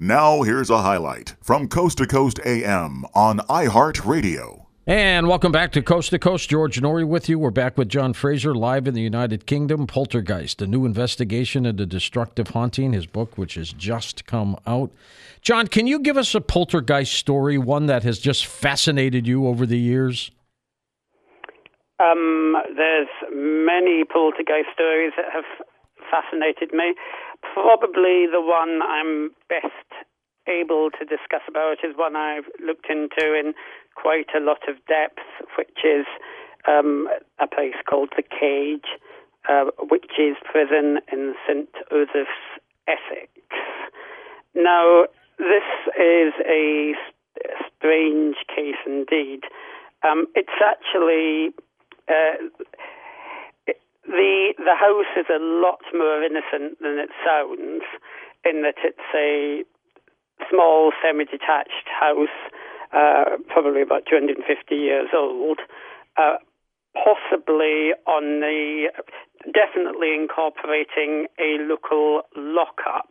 Now here's a highlight from Coast to Coast AM on iHeartRadio. And welcome back to Coast to Coast. George Norrie with you. We're back with John Fraser, live in the United Kingdom. Poltergeist, a new investigation into destructive haunting, his book, which has just come out. John, can you give us a poltergeist story, one that has just fascinated you over the years? There's many poltergeist stories that have fascinated me. Probably the one I'm best able to discuss about is one I've looked into in quite a lot of depth, which is a place called The Cage, which is prison in St. Osyth, Essex. Now, this is a strange case indeed. It's actually... The house is a lot more innocent than it sounds, in that it's a small semi-detached house, probably about 250 years old, definitely incorporating a local lockup,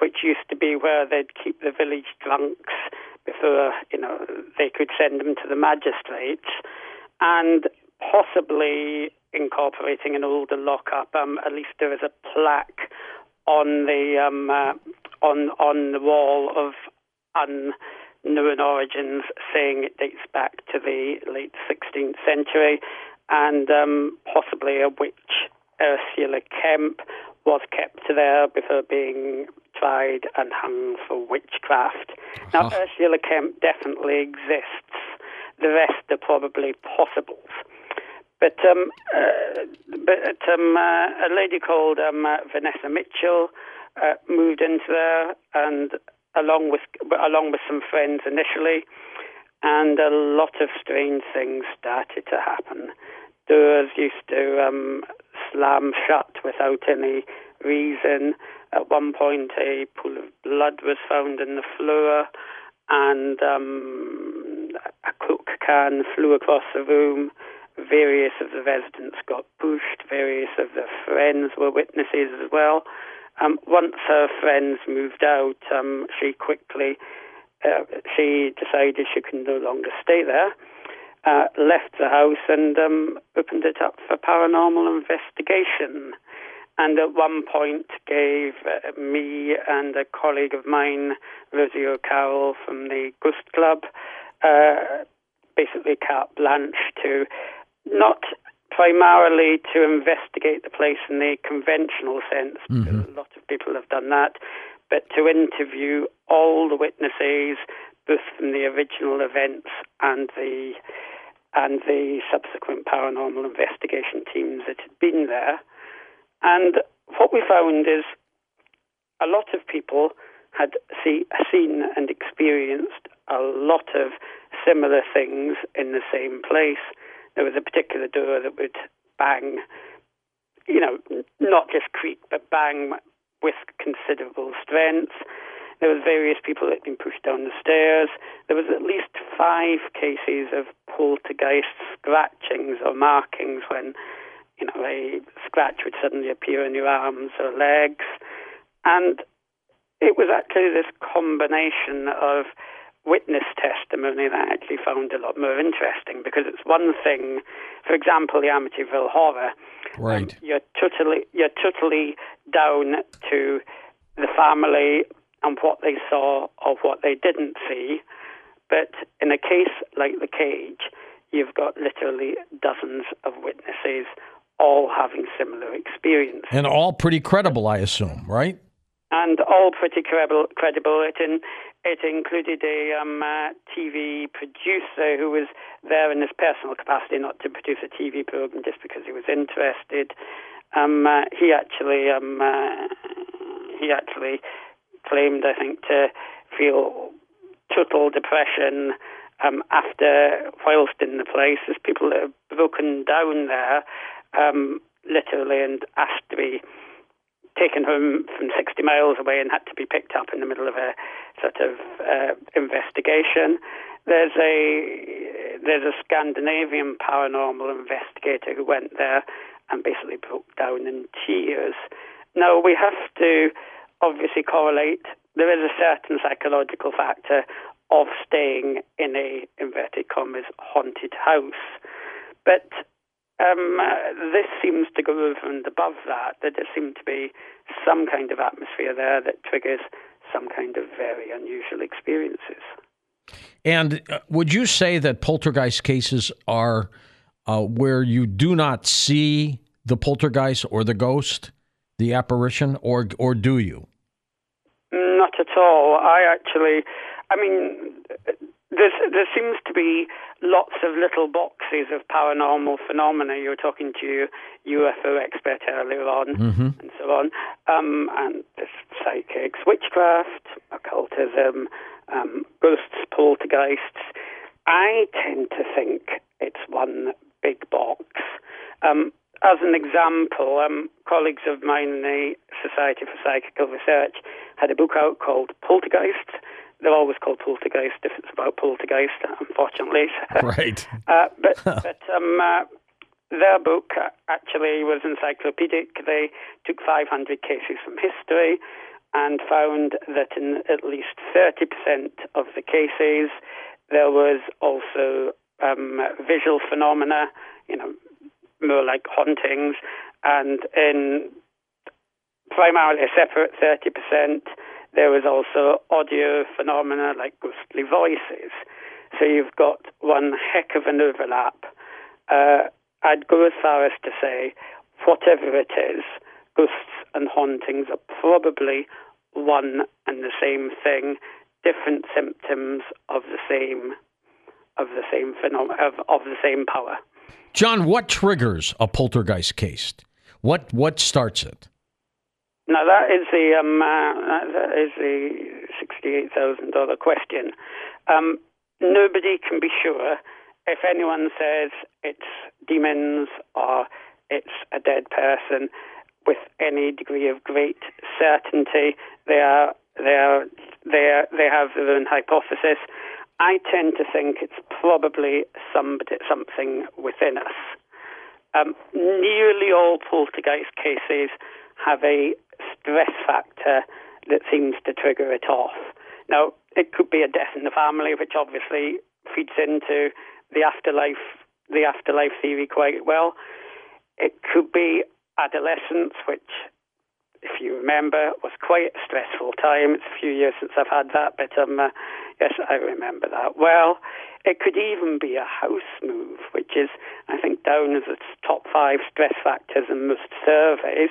which used to be where they'd keep the village drunks before, they could send them to the magistrates, and possibly incorporating an older lockup. At least there is a plaque on the wall of unknown origins saying it dates back to the late 16th century, and possibly a witch, Ursula Kemp, was kept there before being tried and hung for witchcraft. Now, Ursula Kemp definitely exists. The rest are probably possibles. But a lady called Vanessa Mitchell moved into there, and along with some friends initially, and a lot of strange things started to happen. Doors used to slam shut without any reason. At one point, a pool of blood was found in the floor, and a Coke can flew across the room. Various of the residents got pushed. Various of their friends were witnesses as well. Once her friends moved out, she decided she could no longer stay there, left the house and opened it up for paranormal investigation. And at one point gave me and a colleague of mine, Rosie O'Carroll from the Ghost Club, basically carte blanche to not primarily to investigate the place in the conventional sense, because a lot of people have done that, but to interview all the witnesses, both from the original events and the subsequent paranormal investigation teams that had been there. And what we found is a lot of people had seen and experienced a lot of similar things in the same place. There was a particular door that would bang, not just creak, but bang with considerable strength. There was various people that had been pushed down the stairs. There was at least 5 cases of poltergeist scratchings or markings when, a scratch would suddenly appear on your arms or legs. And it was actually this combination of witness testimony that I actually found a lot more interesting, because it's one thing, for example, the Amityville Horror. Right. You're totally down to the family and what they saw or what they didn't see. But in a case like The Cage, you've got literally dozens of witnesses all having similar experiences. And all pretty credible, I assume, right? And all pretty credible. It included a TV producer who was there in his personal capacity, not to produce a TV program, just because he was interested. He actually claimed, I think, to feel total depression whilst in the place. There's people that have broken down there, literally, and asked to be taken home from 60 miles away and had to be picked up in the middle of a sort of investigation. There's a Scandinavian paranormal investigator who went there and basically broke down in tears. Now, we have to obviously correlate there is a certain psychological factor of staying in a, inverted commas, haunted house. But this seems to go over and above that, that there seems to be some kind of atmosphere there that triggers some kind of very unusual experiences. And would you say that poltergeist cases are where you do not see the poltergeist or the ghost, the apparition, or do you? Not at all. There seems to be lots of little boxes of paranormal phenomena. You were talking to your UFO expert earlier on, and so on, and psychics, witchcraft, occultism, ghosts, poltergeists. I tend to think it's one big box. As an example, colleagues of mine in the Society for Psychical Research had a book out called Poltergeists. They're always called Poltergeist if it's about poltergeist, unfortunately. Right. But their book actually was encyclopedic. They took 500 cases from history and found that in at least 30% of the cases, there was also visual phenomena, more like hauntings, and in primarily a separate 30%, there was also audio phenomena like ghostly voices. So you've got one heck of an overlap. I'd go as far as to say, whatever it is, ghosts and hauntings are probably one and the same thing, different symptoms of the same power. John, what triggers a poltergeist case? What starts it? Now that is the $68,000 question. Nobody can be sure. If anyone says it's demons or it's a dead person with any degree of great certainty, they have their own hypothesis. I tend to think it's probably something within us. Nearly all poltergeist cases have a stress factor that seems to trigger it off. Now, it could be a death in the family, which obviously feeds into the afterlife theory quite well. It could be adolescence, which, if you remember, was quite a stressful time. It's a few years since I've had that, but yes, I remember that well. It could even be a house move, which is, I think, down as the top 5 stress factors in most surveys.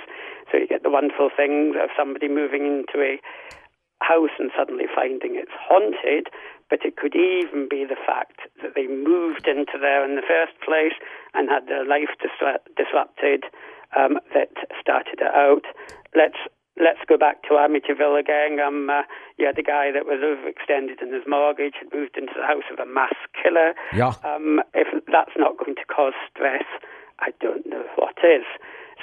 So you get the wonderful things of somebody moving into a house and suddenly finding it's haunted, but it could even be the fact that they moved into there in the first place and had their life disrupted that started it out. Let's go back to Amityville again. You had the guy that was overextended in his mortgage, had moved into the house of a mass killer. Yeah. If that's not going to cause stress, I don't know what is.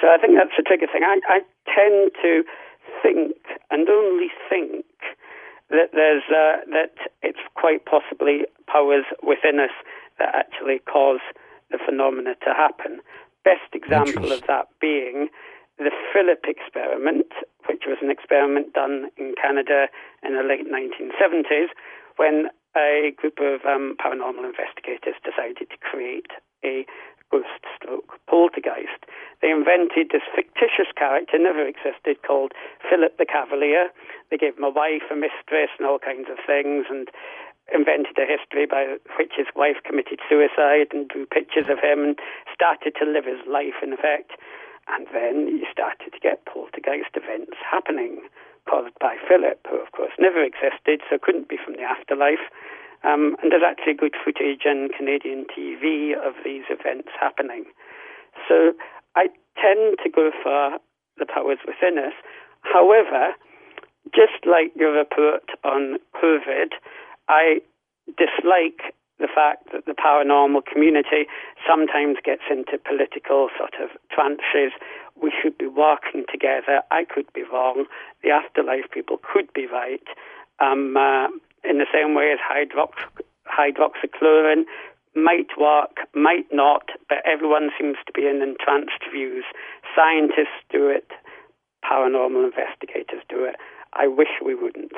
So I think that's a trigger thing. I tend to think, and only think, that there's that it's quite possibly powers within us that actually cause the phenomena to happen. Best example of that being the Philip experiment, which was an experiment done in Canada in the late 1970s, when a group of paranormal investigators decided to create a ghost/poltergeist. They invented this fictitious character, never existed, called Philip the Cavalier. They gave him a wife, a mistress, and all kinds of things, and invented a history by which his wife committed suicide, and drew pictures of him, and started to live his life, in effect. And then you started to get poltergeist events happening, caused by Philip, who, of course, never existed, so couldn't be from the afterlife. And there's actually good footage on Canadian TV of these events happening. So I tend to go for the powers within us. However, just like your report on COVID, I dislike the fact that the paranormal community sometimes gets into political sort of tranches. We should be working together. I could be wrong. The afterlife people could be right. In the same way as hydroxychloroquine might work, might not, but everyone seems to be in entranced views. Scientists do it. Paranormal investigators do it. I wish we wouldn't.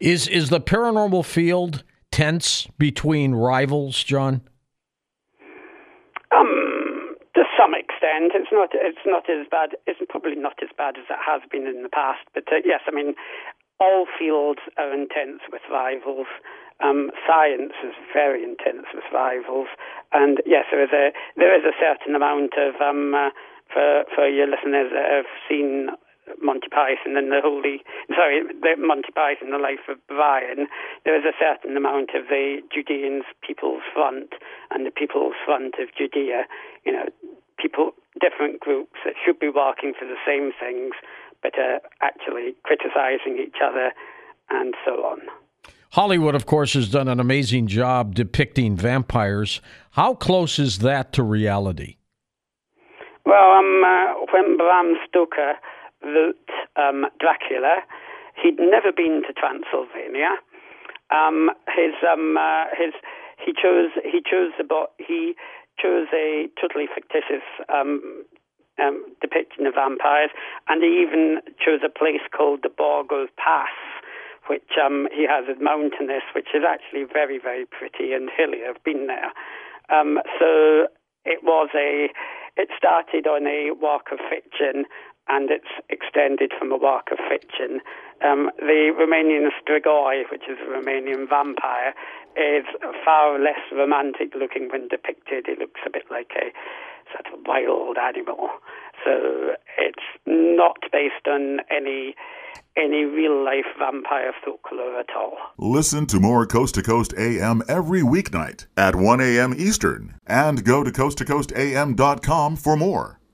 Is the paranormal field tense between rivals, John? To some extent, it's not as bad. It's probably not as bad as it has been in the past. But yes, I mean, all fields are intense with rivals. Science is very intense with rivals, and yes, there is a certain amount of for your listeners that have seen Monty Python and the Monty Python, The Life of Brian, there is a certain amount of the Judeans People's Front and the People's Front of Judea, people, different groups that should be working for the same things, but are actually criticizing each other and so on. Hollywood, of course, has done an amazing job depicting vampires. How close is that to reality? Well, when Bram Stoker wrote Dracula, he'd never been to Transylvania. He chose a totally fictitious depiction of vampires, and he even chose a place called the Borgo Pass, which he has a mountainous, which is actually very, very pretty and hilly. I've been there. So it started on a work of fiction, and it's extended from a work of fiction. The Romanian Strigoi, which is a Romanian vampire, is far less romantic looking when depicted. It looks a bit like a sort of wild animal. So it's not based on any real-life vampire folklore at all. Listen to more Coast to Coast AM every weeknight at 1 a.m. Eastern, and go to coasttocoastam.com for more.